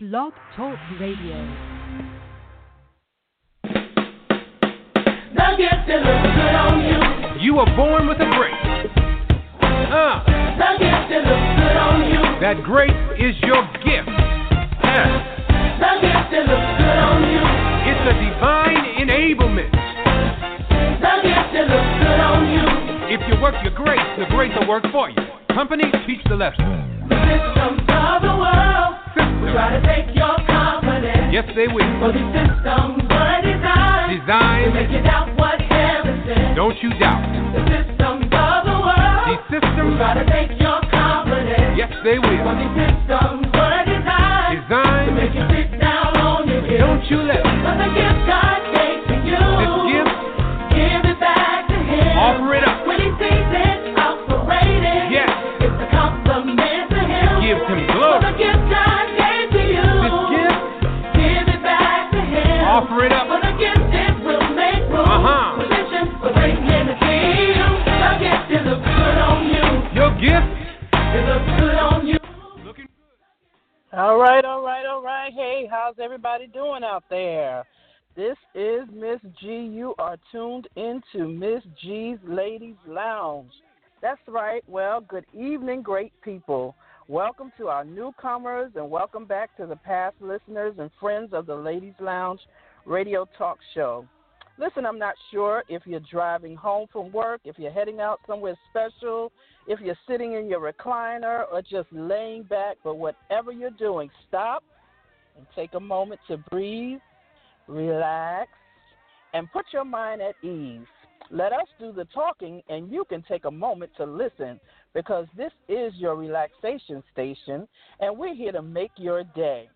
Blog Talk Radio. The gift to look good on you. You were born with a grace. The gift to look good on you. That grace is your gift. The gift to look good on you. It's a divine enablement. The gift to look good on you. If you work your grace, the grace will work for you. Company, teach the lesson. The systems of the world. We try to take your confidence. Yes, they will. For these systems were designed to make you doubt what heaven says. Don't you doubt. The systems of the world. These systems try to take your confidence. Yes, they will. For these systems were designed to make you sit down on your heels. Don't you let them. But the gift God gave to you, this gift, give it back to Him. Offer it up. When He sees it operating, yes, it's a compliment to Him. Give Him glory. For the gift God gave to you, this gift, give it back to Him. Offer it up. For the gift it will make room. Position for bringing Him to Him. The gift, it looks good on you. Your gift, it looks good on you. Looking good. All right. Hey, how's everybody doing out there? This is Miss G. You are tuned into Miss G's Ladies Lounge. That's right. Well, good evening, great people. Welcome to our newcomers and welcome back to the past listeners and friends of the Ladies Lounge radio talk show. Listen, I'm not sure if you're driving home from work, if you're heading out somewhere special, if you're sitting in your recliner or just laying back, but whatever you're doing, stop and take a moment to breathe. Relax, and put your mind at ease. Let us do the talking, and you can take a moment to listen, because this is your relaxation station, and we're here to make your day.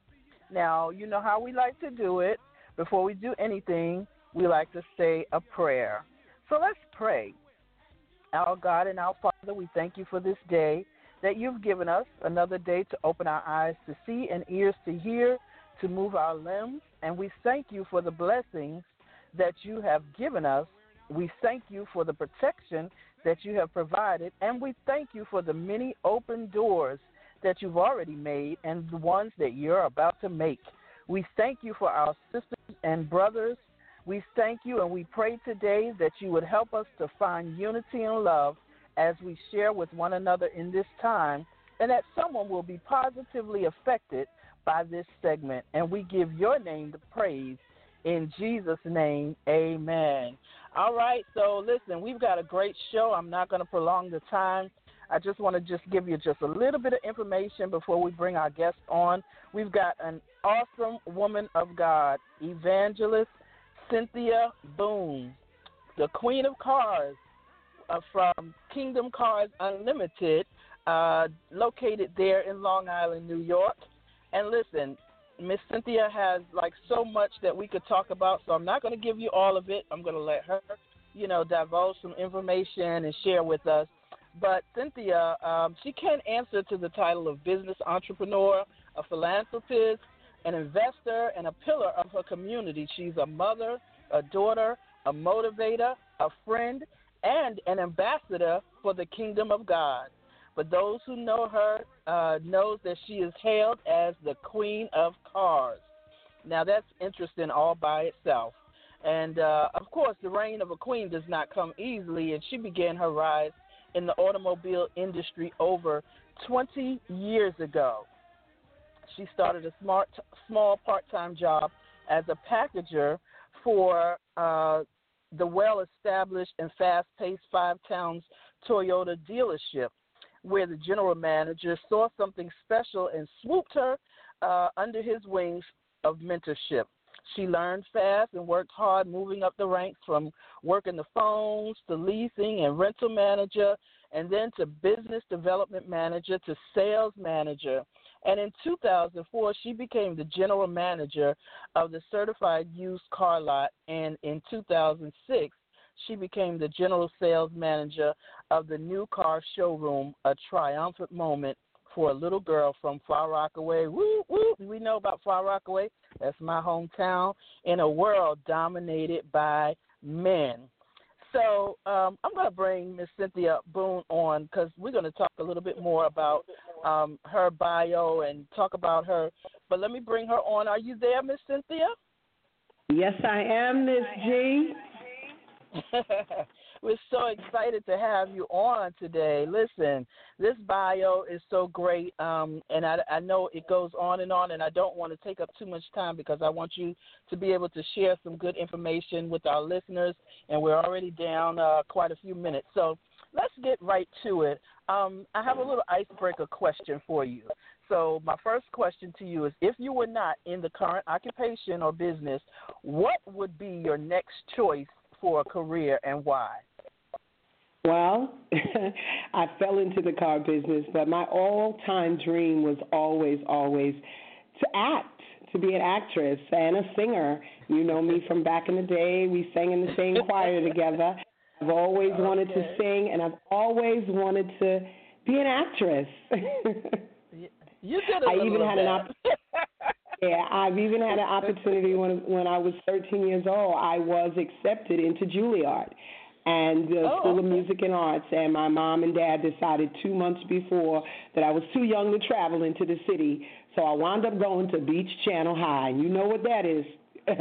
Now, you know how we like to do it. Before we do anything, we like to say a prayer. So let's pray. Our God and our Father, we thank you for this day that you've given us, another day to open our eyes to see and ears to hear, to move our limbs, and we thank you for the blessings that you have given us. We thank you for the protection that you have provided, and we thank you for the many open doors that you've already made and the ones that you're about to make. We thank you for our sisters and brothers. We thank you, and we pray today that you would help us to find unity and love as we share with one another in this time, and that someone will be positively affected by this segment, and we give your name the praise in Jesus' name. Amen. All right, so listen, we've got a great show. I'm not going to prolong the time. I just want to give you just a little bit of information before we bring our guest on. We've got an awesome woman of God, Evangelist Cynthia Boone, the Queen of Cars from Kingdom Cars Unlimited, located there in Long Island, New York. And listen, Miss Cynthia has, like, so much that we could talk about, so I'm not going to give you all of it. I'm going to let her, divulge some information and share with us. But Cynthia, she can answer to the title of business entrepreneur, a philanthropist, an investor, and a pillar of her community. She's a mother, a daughter, a motivator, a friend, and an ambassador for the kingdom of God. But those who know her knows that she is hailed as the Queen of Cars. Now, that's interesting all by itself. And, of course, the reign of a queen does not come easily, and she began her rise in the automobile industry over 20 years ago. She started a small part-time job as a packager for the well-established and fast-paced 5 Towns Toyota dealership, where the general manager saw something special and swooped her under his wings of mentorship. She learned fast and worked hard, moving up the ranks from working the phones to leasing and rental manager, and then to business development manager to sales manager. And in 2004, she became the general manager of the certified used car lot, and in 2006, she became the general sales manager of the new car showroom, a triumphant moment for a little girl from Far Rockaway. Woo, woo. We know about Far Rockaway. That's my hometown, in a world dominated by men. So I'm going to bring Miss Cynthia Boone on, because we're going to talk a little bit more about her bio and talk about her. But let me bring her on. Are you there, Miss Cynthia? Yes, I am, Miss G. We're so excited to have you on today. Listen, this bio is so great, and I know it goes on, and I don't want to take up too much time because I want you to be able to share some good information with our listeners, and we're already down quite a few minutes. So let's get right to it. I have a little icebreaker question for you. So my first question to you is, if you were not in the current occupation or business, what would be your next choice for a career and why? Well, I fell into the car business, but my all-time dream was always to act, to be an actress and a singer. You know me from back in the day. We sang in the same choir together. I've always wanted to sing, and I've always wanted to be an actress. You did a I even had bit. I've even had an opportunity when I was 13 years old. I was accepted into Juilliard and the School of Music and Arts, and my mom and dad decided 2 months before that I was too young to travel into the city, so I wound up going to Beach Channel High. You know what that is,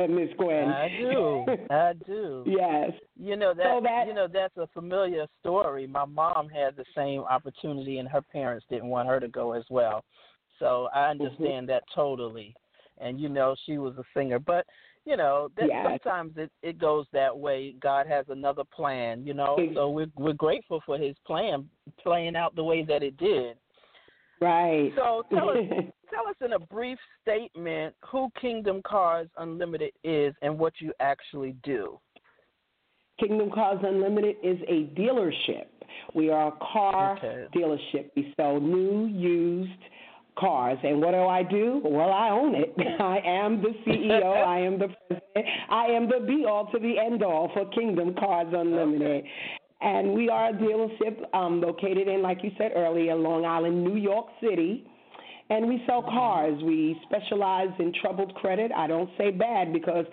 Miss Gwen. I do. Yes. You know that, that's a familiar story. My mom had the same opportunity, and her parents didn't want her to go as well. So I understand that totally. And, she was a singer. But, sometimes it goes that way. God has another plan, So we're grateful for his plan playing out the way that it did. Right. So tell us in a brief statement who Kingdom Cars Unlimited is and what you actually do. Kingdom Cars Unlimited is a dealership. We are a car dealership. We sell new, used cars. And what do I do? Well, I own it. I am the CEO. I am the president. I am the be-all to the end-all for Kingdom Cars Unlimited. And we are a dealership located in, like you said earlier, Long Island, New York City. And we sell cars. We specialize in troubled credit. I don't say bad because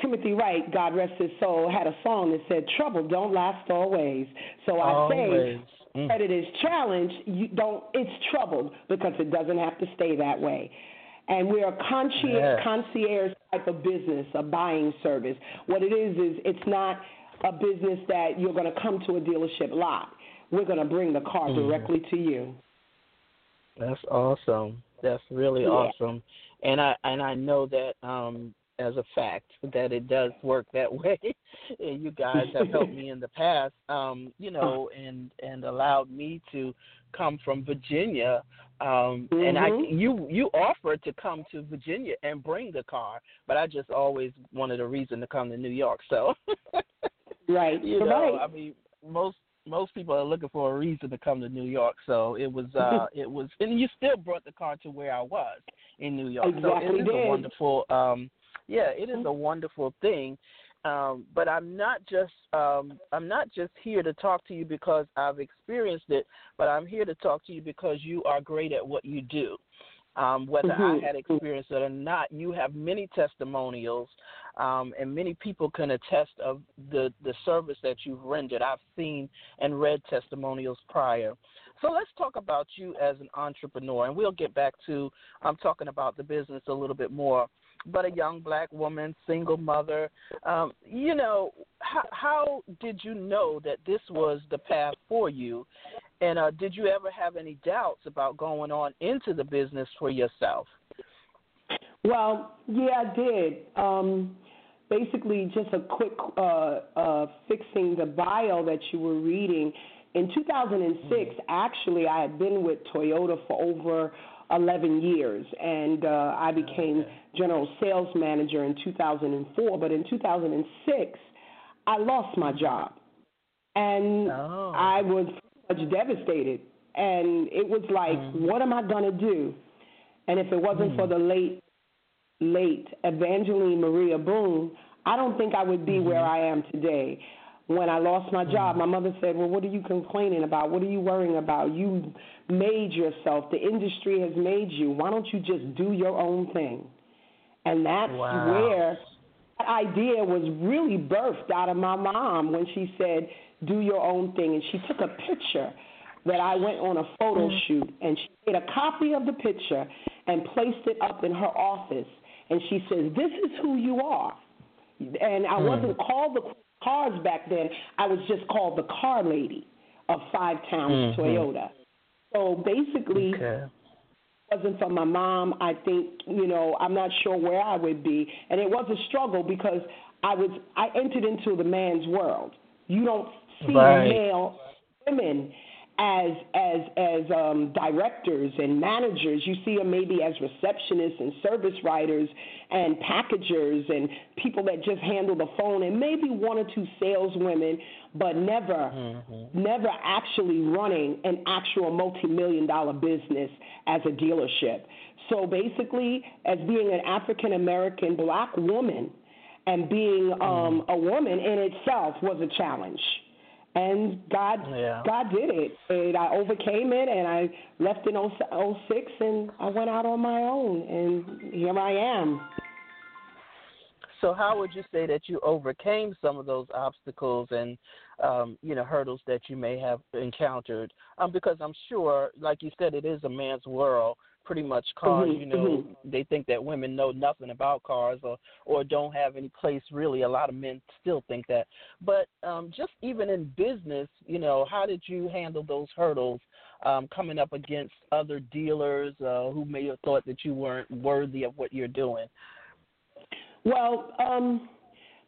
Timothy Wright, God rest his soul, had a song that said, "Trouble don't last always." So I say credit is challenged. It's troubled because it doesn't have to stay that way. And we're a concierge type of business, a buying service. What it is it's not a business that you're going to come to a dealership lot. We're going to bring the car directly to you. That's awesome. That's really awesome. And I know that as a fact that it does work that way. And you guys have helped me in the past, and allowed me to come from Virginia. And you offered to come to Virginia and bring the car, but I just always wanted a reason to come to New York. So, right. I mean, most people are looking for a reason to come to New York, so it was, and you still brought the car to where I was in New York. Exactly. So it is a wonderful, it is a wonderful thing. But I'm not just here to talk to you because I've experienced it, but I'm here to talk to you because you are great at what you do. Whether I had experienced it or not, you have many testimonials, and many people can attest of the service that you've rendered. I've seen and read testimonials prior. So let's talk about you as an entrepreneur, and we'll get back to talking about the business a little bit more. But a young black woman, single mother, how did you know that this was the path for you? And did you ever have any doubts about going on into the business for yourself? Well, yeah, I did. Basically, just a quick fixing the bio that you were reading. In 2006, actually, I had been with Toyota for over 11 years, and I became general sales manager in 2004. But in 2006, I lost my job, and I was devastated, and it was like, what am I going to do? And if it wasn't for the late Evangeline Maria Boone, I don't think I would be where I am today. When I lost my job, my mother said, well, what are you complaining about? What are you worrying about? You made yourself. The industry has made you. Why don't you just do your own thing? And that's where that idea was really birthed out of my mom when she said, do your own thing. And she took a picture that I went on a photo shoot, and she made a copy of the picture and placed it up in her office. And she says, this is who you are. And I wasn't called the Cars back then. I was just called the car lady of 5 Towns Toyota. So basically, if it wasn't for my mom, I think, you know, I'm not sure where I would be. And it was a struggle because I entered into the man's world. You don't see male women as directors and managers. You see them maybe as receptionists and service writers and packagers and people that just handle the phone and maybe one or two saleswomen, but never actually running an actual multi-million-dollar business as a dealership. So basically, as being an African-American black woman and being a woman in itself was a challenge. And God did it. And I overcame it, and I left in 06, and I went out on my own, and here I am. So how would you say that you overcame some of those obstacles and, hurdles that you may have encountered? Because I'm sure, like you said, it is a man's world. Pretty much cars, they think that women know nothing about cars or don't have any place, really. A lot of men still think that. But just even in business, how did you handle those hurdles coming up against other dealers who may have thought that you weren't worthy of what you're doing? Well,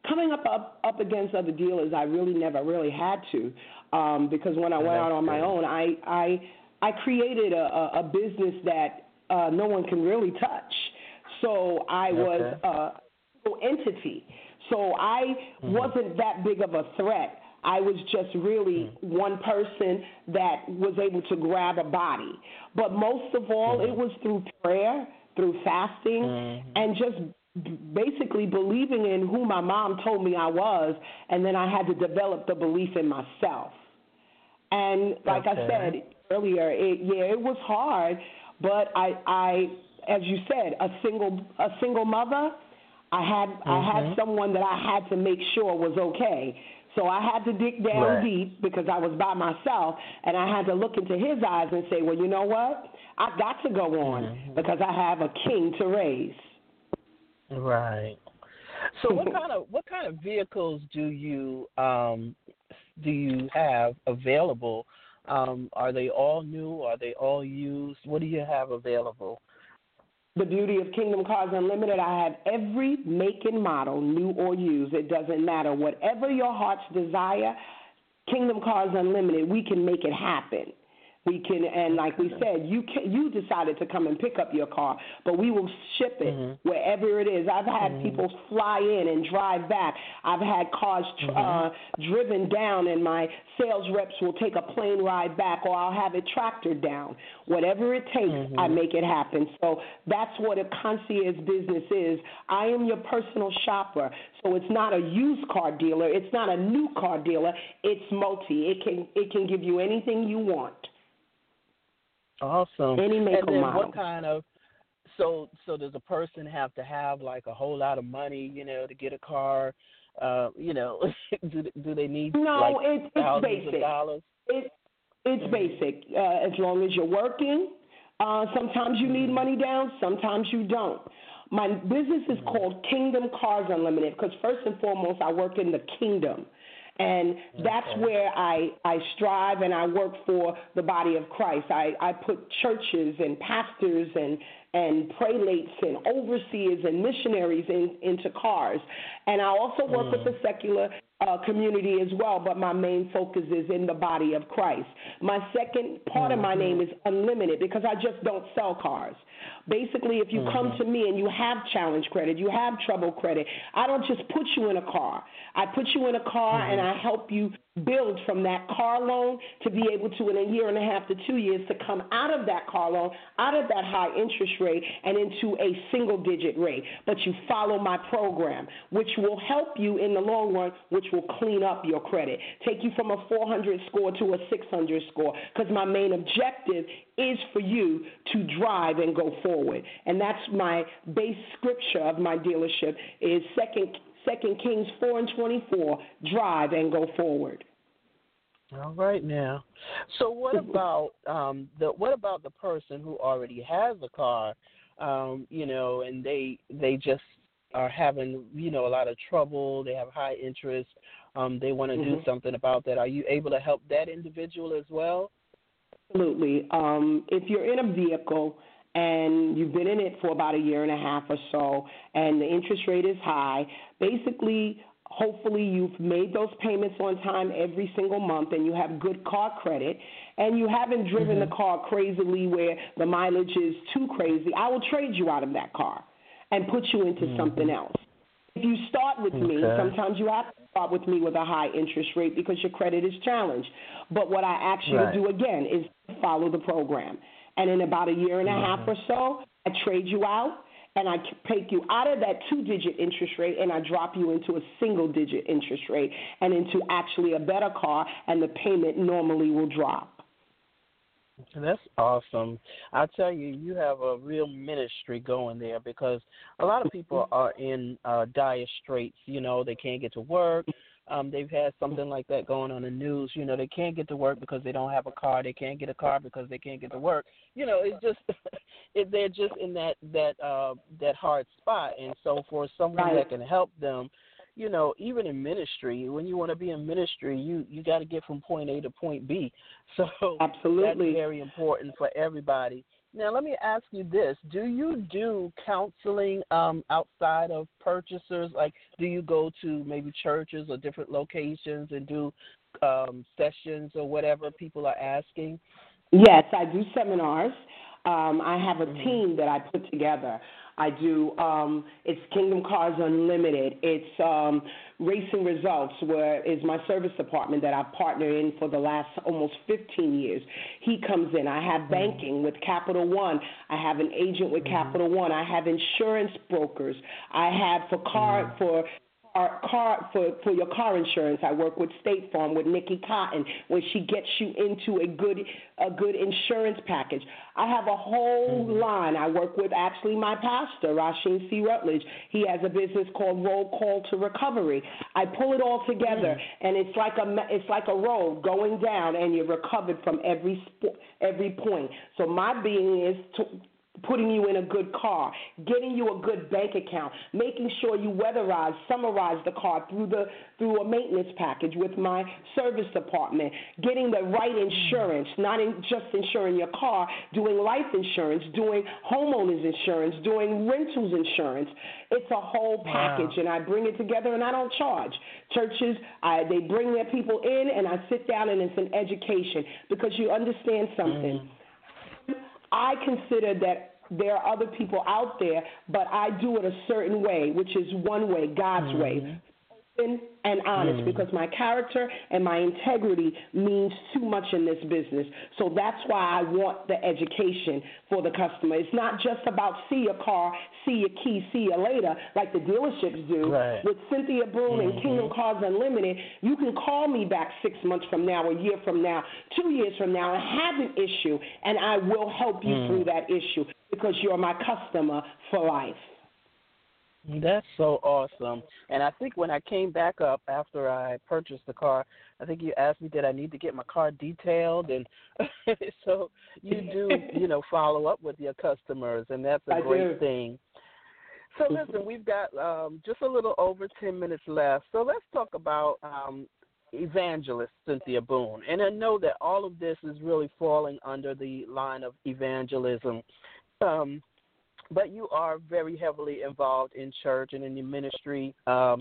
coming up against other dealers, I really never really had to because when I went out on my own, I created a business that no one can really touch. So I was a entity. So I wasn't that big of a threat. I was just really one person that was able to grab a body. But most of all, it was through prayer, through fasting, and just basically believing in who my mom told me I was, and then I had to develop the belief in myself. And like I said earlier, it was hard, but I, as you said, a single mother. I had someone that I had to make sure was okay. So I had to dig down deep because I was by myself, and I had to look into his eyes and say, well, you know what? I got to go on because I have a king to raise. Right. So what kind of vehicles do you have available? Are they all new? Are they all used? What do you have available? The beauty of Kingdom Cars Unlimited, I have every make and model, new or used. It doesn't matter. Whatever your heart's desire, Kingdom Cars Unlimited, we can make it happen. We can, and like we said, you decided to come and pick up your car, but we will ship it wherever it is. I've had people fly in and drive back. I've had cars driven down, and my sales reps will take a plane ride back, or I'll have it tractored down. Whatever it takes, I make it happen. So that's what a concierge business is. I am your personal shopper. So it's not a used car dealer. It's not a new car dealer. It's multi. It can give you anything you want. Awesome. And then what kind of so does a person have to have like a whole lot of money, to get a car? Do they need thousands of dollars? It's basic. As long as you're working, sometimes you need money down, sometimes you don't. My business is called Kingdom Cars Unlimited because first and foremost, I work in the kingdom. And that's where I strive and I work for the body of Christ. I put churches and pastors and prelates and overseers and missionaries into cars. And I also work with the secular community as well, but my main focus is in the body of Christ. My second part of my name is Unlimited because I just don't sell cars. Basically, if you come to me and you have challenge credit, you have trouble credit, I don't just put you in a car. I put you in a car and I help you build from that car loan to be able to, in a year and a half to 2 years, to come out of that car loan, out of that high interest rate, and into a single-digit rate. But you follow my program, which will help you in the long run, which will clean up your credit, take you from a 400 score to a 600 score, because my main objective is for you to drive and go forward. And that's my base scripture of my dealership is 2 Kings 4:24, drive and go forward. All right now. So what about the person who already has a car, and they just are having, a lot of trouble, they have high interest, they want to do something about that. Are you able to help that individual as well? Absolutely. If you're in a vehicle and you've been in it for about a year and a half or so and the interest rate is high, basically, hopefully you've made those payments on time every single month and you have good car credit and you haven't driven the car crazily where the mileage is too crazy, I will trade you out of that car and put you into something else. If you start with me, sometimes you have to start with me with a high interest rate because your credit is challenged. But what I ask you to do, again, is follow the program. And in about a year and a half or so, I trade you out. And I take you out of that two-digit interest rate and I drop you into a single-digit interest rate and into actually a better car, and the payment normally will drop. That's awesome. I tell you, you have a real ministry going there because a lot of people are in dire straits. They can't get to work. They've had something like that going on in the news. They can't get to work because they don't have a car. They can't get a car because they can't get to work. It's just they're just in that hard spot. And so for someone that can help them, even in ministry, when you want to be in ministry, you got to get from point A to point B. So absolutely, that's very important for everybody. Now, let me ask you this. Do you do counseling outside of purchasers? Like, do you go to maybe churches or different locations and do sessions or whatever people are asking? Yes, I do seminars. I have a team that I put together. I do, it's Kingdom Cars Unlimited. It's Racing Results, where is my service department that I've partnered in for the last almost 15 years. He comes in. I have banking with Capital One. I have an agent with Capital One. I have insurance brokers. I have for your car insurance, I work with State Farm, with Nikki Cotton, where she gets you into a good insurance package. I have a whole line. I work with actually my pastor, Rasheen C. Rutledge. He has a business called Roll Call to Recovery. I pull it all together, and it's like a road going down, and you're recovered from every point. So my being is putting you in a good car, getting you a good bank account, making sure you summarize the car through a maintenance package with my service department, getting the right insurance, not just insuring your car, doing life insurance, doing homeowners insurance, doing rentals insurance. It's a whole package, and I bring it together, and I don't charge. Churches, they bring their people in, and I sit down, and it's an education because you understand something. I consider that there are other people out there, but I do it a certain way, which is one way, God's way, open and honest, because my character and my integrity means too much in this business. So that's why I want the education for the customer. It's not just about see your car, see your key, see you later, like the dealerships do. Right. With Cynthia Boone and Kingdom Cars Unlimited, you can call me back 6 months from now, a year from now, 2 years from now, and have an issue, and I will help you through that issue because you're my customer for life. That's so awesome. And I think when I came back up after I purchased the car, I think you asked me, did I need to get my car detailed? And so you do, follow up with your customers, and that's a great thing. So listen, we've got just a little over 10 minutes left. So let's talk about Evangelist Cynthia Boone. And I know that all of this is really falling under the line of evangelism. But you are very heavily involved in church and in your ministry. I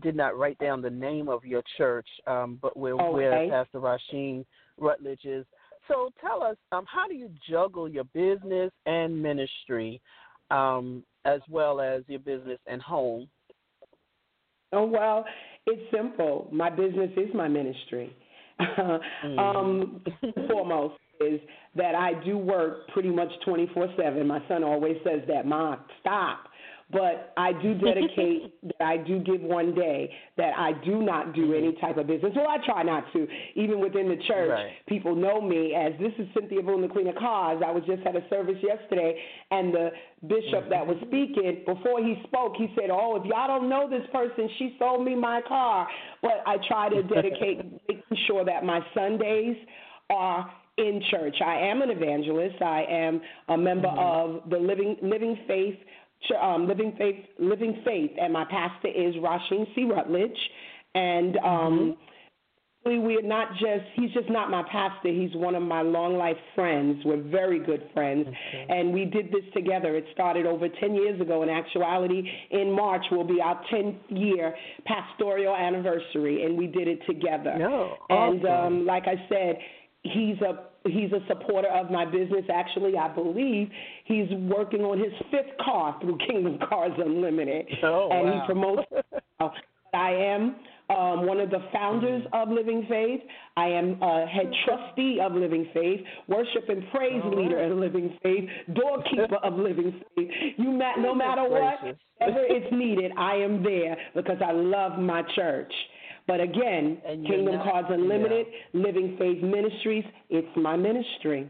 did not write down the name of your church, but where Pastor Rasheen Rutledge is. So tell us, how do you juggle your business and ministry, as well as your business and home? Oh, well, it's simple. My business is my ministry. Foremost is that I do work pretty much 24/7. My son always says that, Mom, stop. But I do dedicate that I do give one day that I do not do any type of business. Well, I try not to. Even within the church, people know me as this is Cynthia Boone, the Queen of Cars. I was just at a service yesterday, and the bishop that was speaking, before he spoke, he said, oh, if y'all don't know this person, she sold me my car. But I try to dedicate making sure that my Sundays are in church. I am an evangelist. I am a member of the Living Faith, and my pastor is Rasheen C. Rutledge, and we're not just, he's just not my pastor, he's one of my long life friends. We're very good friends, and we did this together. It started over 10 years ago. In actuality, in March will be our 10th year pastoral anniversary, and we did it together. And like I said, He's a supporter of my business. Actually, I believe he's working on his 5th car through Kingdom Cars Unlimited. He promotes I am one of the founders of Living Faith. I am head trustee of Living Faith, worship and praise leader of Living Faith, doorkeeper of Living Faith. No matter what, whatever it's needed, I am there because I love my church. But again, Kingdom Cars Unlimited, Living Faith Ministries, it's my ministry.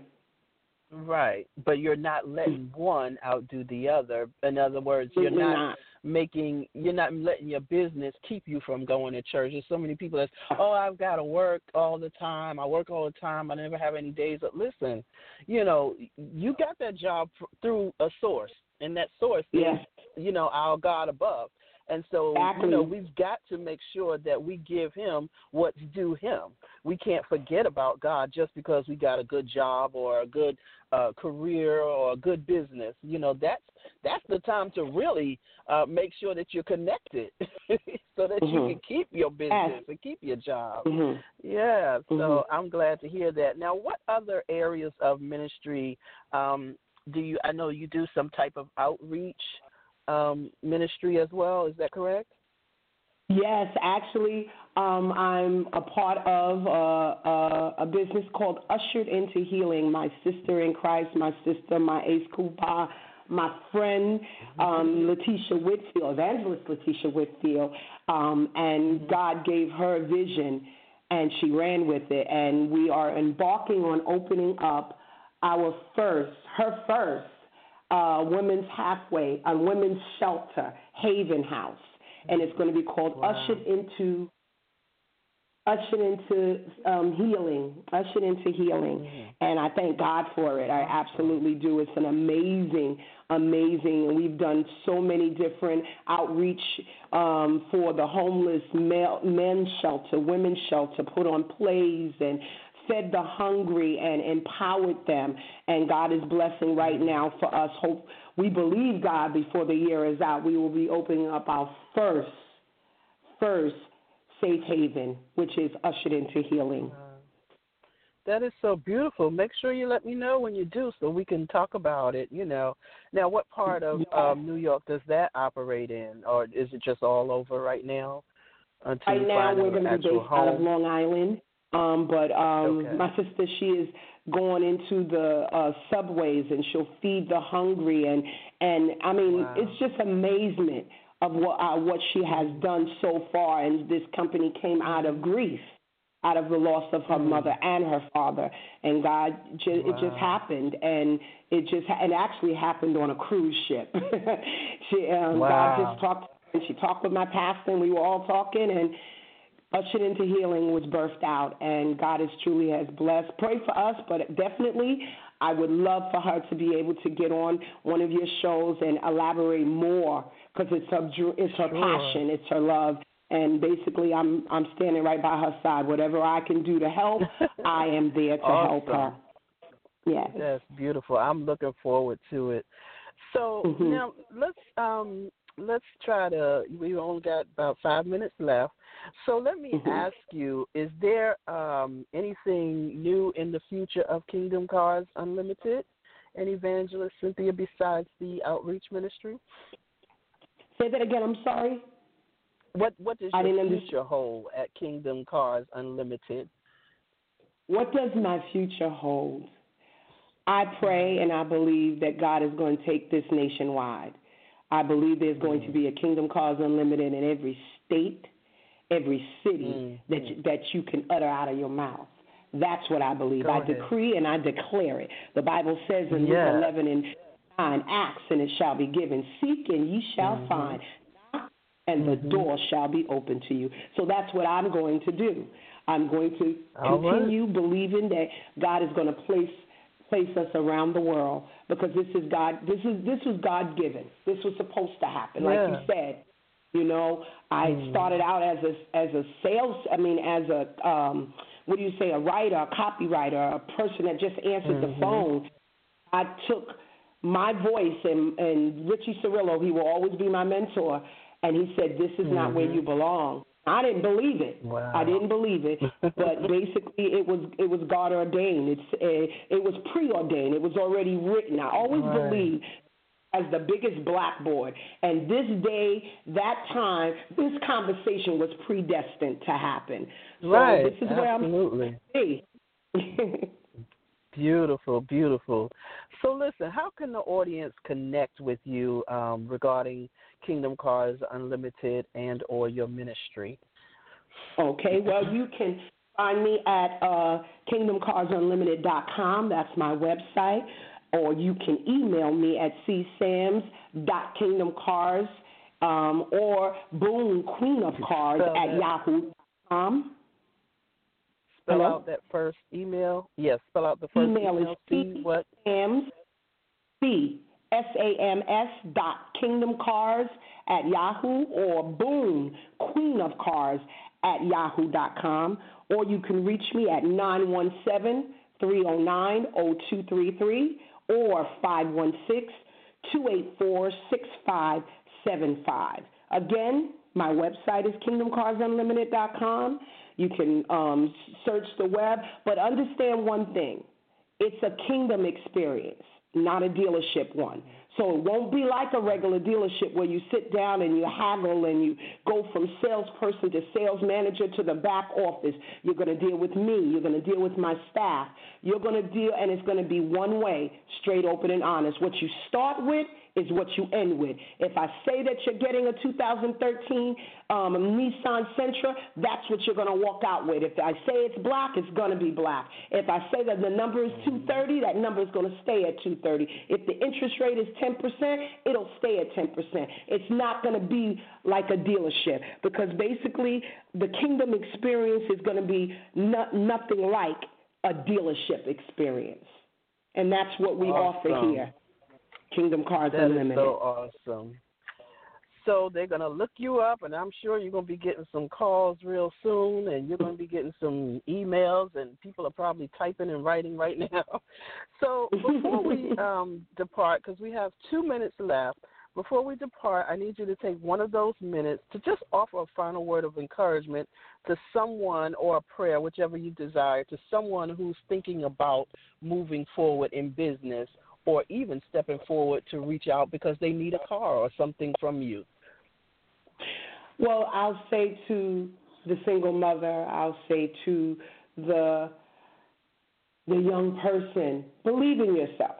Right, but you're not letting one outdo the other. In other words, you're not letting your business keep you from going to church. There's so many people that's, I've got to work all the time. I work all the time. I never have any days. But listen, you got that job through a source, and that source is, our God above. And so, we've got to make sure that we give him what's due him. We can't forget about God just because we got a good job or a good career or a good business. That's the time to really make sure that you're connected so that you can keep your business and keep your job. So I'm glad to hear that. Now, what other areas of ministry I know you do some type of outreach ministry as well. Is that correct? Yes, actually, I'm a part of a business called Ushered Into Healing. My sister in Christ, my sister, my Ace Cooper, my friend, Evangelist Letitia Whitfield, and God gave her a vision, and she ran with it. And we are embarking on opening up her first women's shelter, Haven House, and it's going to be called Ushered Into Healing, and I thank God for it. I absolutely do. It's an amazing, and we've done so many different outreach for the homeless, men's shelter, women's shelter, put on plays and fed the hungry and empowered them, and God is blessing right now for us. We believe God before the year is out, we will be opening up our first safe haven, which is Ushered Into Healing. That is so beautiful. Make sure you let me know when you do so we can talk about it. Now, what part of New York does that operate in, or is it just all over right now? Right now, we're going to be based out of Long Island. My sister, she is going into the subways, and she'll feed the hungry. And it's just amazement of what she has done so far. And this company came out of grief, out of the loss of her mother and her father. And God, it just happened. And it actually happened on a cruise ship. God just talked to her, and she talked with my pastor, and we were all talking, and Ushered Into Healing was birthed out, and God is truly has blessed. Pray for us, but definitely I would love for her to be able to get on one of your shows and elaborate more, because it's her passion, it's her love, and basically I'm standing right by her side. Whatever I can do to help, I am there to help her. Yes. That's beautiful. I'm looking forward to it. So now let's try to, we've only got about 5 minutes left. So let me ask you, is there anything new in the future of Kingdom Cars Unlimited and Evangelist Cynthia besides the outreach ministry? Say that again, I'm sorry. What does your future hold at Kingdom Cars Unlimited? What does my future hold? I pray and I believe that God is going to take this nationwide. I believe there's going to be a Kingdom Cars Unlimited in every state, every city that you can utter out of your mouth. That's what I believe. Decree and I declare it. The Bible says in Luke 11 and 9, ask and it shall be given. Seek and ye shall find. Knock and the door shall be open to you. So that's what I'm going to do. I'm going to continue believing that God is going to place us around the world, because this is God. This was God given. This was supposed to happen, like you said. You know, I started out as a sales. I mean, as a a writer, a copywriter, a person that just answered the phone. I took my voice and Richie Cirillo. He will always be my mentor. And he said, "This is not where you belong." I didn't believe it. Wow. I didn't believe it, but basically it was God ordained. It was preordained. It was already written. I always believed as the biggest blackboard. And this day, that time, this conversation was predestined to happen. So this is where I'm at. Beautiful, beautiful. So listen, how can the audience connect with you regarding Kingdom Cars Unlimited and or your ministry? Okay, well, you can find me at kingdomcarsunlimited.com. That's my website. Or you can email me at csams.kingdomcars or boonqueenofcars at yahoo.com. Spell out that first email. Yes, spell out the first email. Email is csams.kingdomcars@yahoo or boonqueenofcars@yahoo.com. Or you can reach me at 917-309-0233 or 516-284-6575. Again, my website is kingdomcarsunlimited.com. You can search the web, but understand one thing. It's a kingdom experience, not a dealership one. So it won't be like a regular dealership where you sit down and you haggle and you go from salesperson to sales manager to the back office. You're going to deal with me. You're going to deal with my staff. You're going to deal, and it's going to be one way, straight, open, and honest. What you start with is what you end with. If I say that you're getting a 2013 Nissan Sentra, that's what you're going to walk out with. If I say it's black, it's going to be black. If I say that the number is 230, that number is going to stay at 230. If the interest rate is 10%, it'll stay at 10%. It's not going to be like a dealership, because basically the kingdom experience is going to be nothing like a dealership experience. And that's what we offer here. Kingdom Cars Unlimited. That is so awesome. So they're going to look you up, and I'm sure you're going to be getting some calls real soon, and you're going to be getting some emails, and people are probably typing and writing right now. So before we depart, because we have 2 minutes left, before we depart, I need you to take one of those minutes to just offer a final word of encouragement to someone, or a prayer, whichever you desire, to someone who's thinking about moving forward in business, or even stepping forward to reach out because they need a car or something from you? Well, I'll say to the single mother, I'll say to the young person, believe in yourself.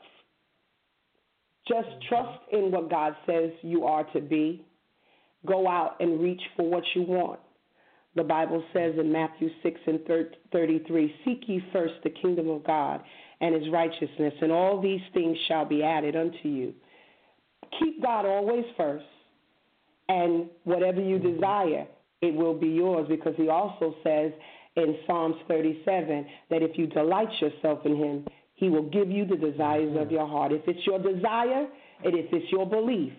Just trust in what God says you are to be. Go out and reach for what you want. The Bible says in Matthew 6 and 33, seek ye first the kingdom of God and his righteousness, and all these things shall be added unto you. Keep God always first, and whatever you desire, it will be yours, because he also says in Psalms 37 that if you delight yourself in him, he will give you the desires of your heart. If it's your desire and if it's your belief,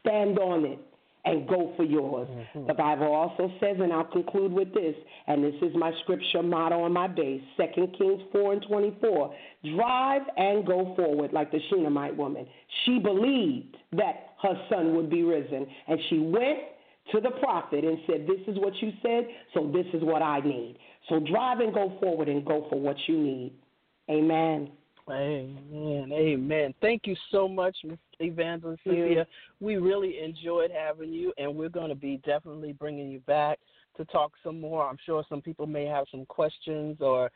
stand on it and go for yours. The Bible also says, and I'll conclude with this, and this is my scripture motto on my base, 2 Kings 4 and 24, drive and go forward like the Shunammite woman. She believed that her son would be risen, and she went to the prophet and said, this is what you said, so this is what I need. So drive and go forward and go for what you need. Amen. Amen. Amen. Thank you so much, Ms. Evangeline Cynthia. We really enjoyed having you, and we're going to be definitely bringing you back to talk some more. I'm sure some people may have some questions or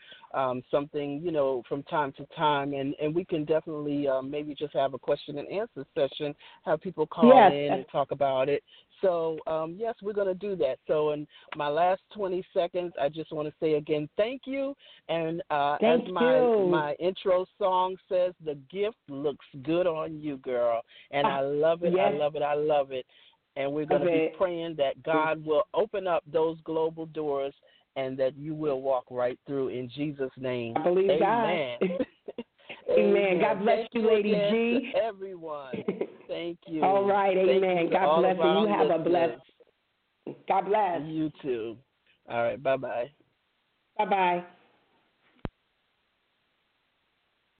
something, you know, from time to time. And we can definitely maybe just have a question and answer session, have people call in and talk about it. So, yes, we're going to do that. So in my last 20 seconds, I just want to say again, thank you. And as my intro song says, the gift looks good on you, girl. And I love it. Yes. I love it. I love it. And we're going to be praying that God will open up those global doors and that you will walk right through in Jesus' name. I believe Amen. God. Amen. God bless you, Lady G. Everyone. Thank you. All right. Amen. God bless you. You have a blessed. God bless. You too. All right. Bye-bye. Bye-bye.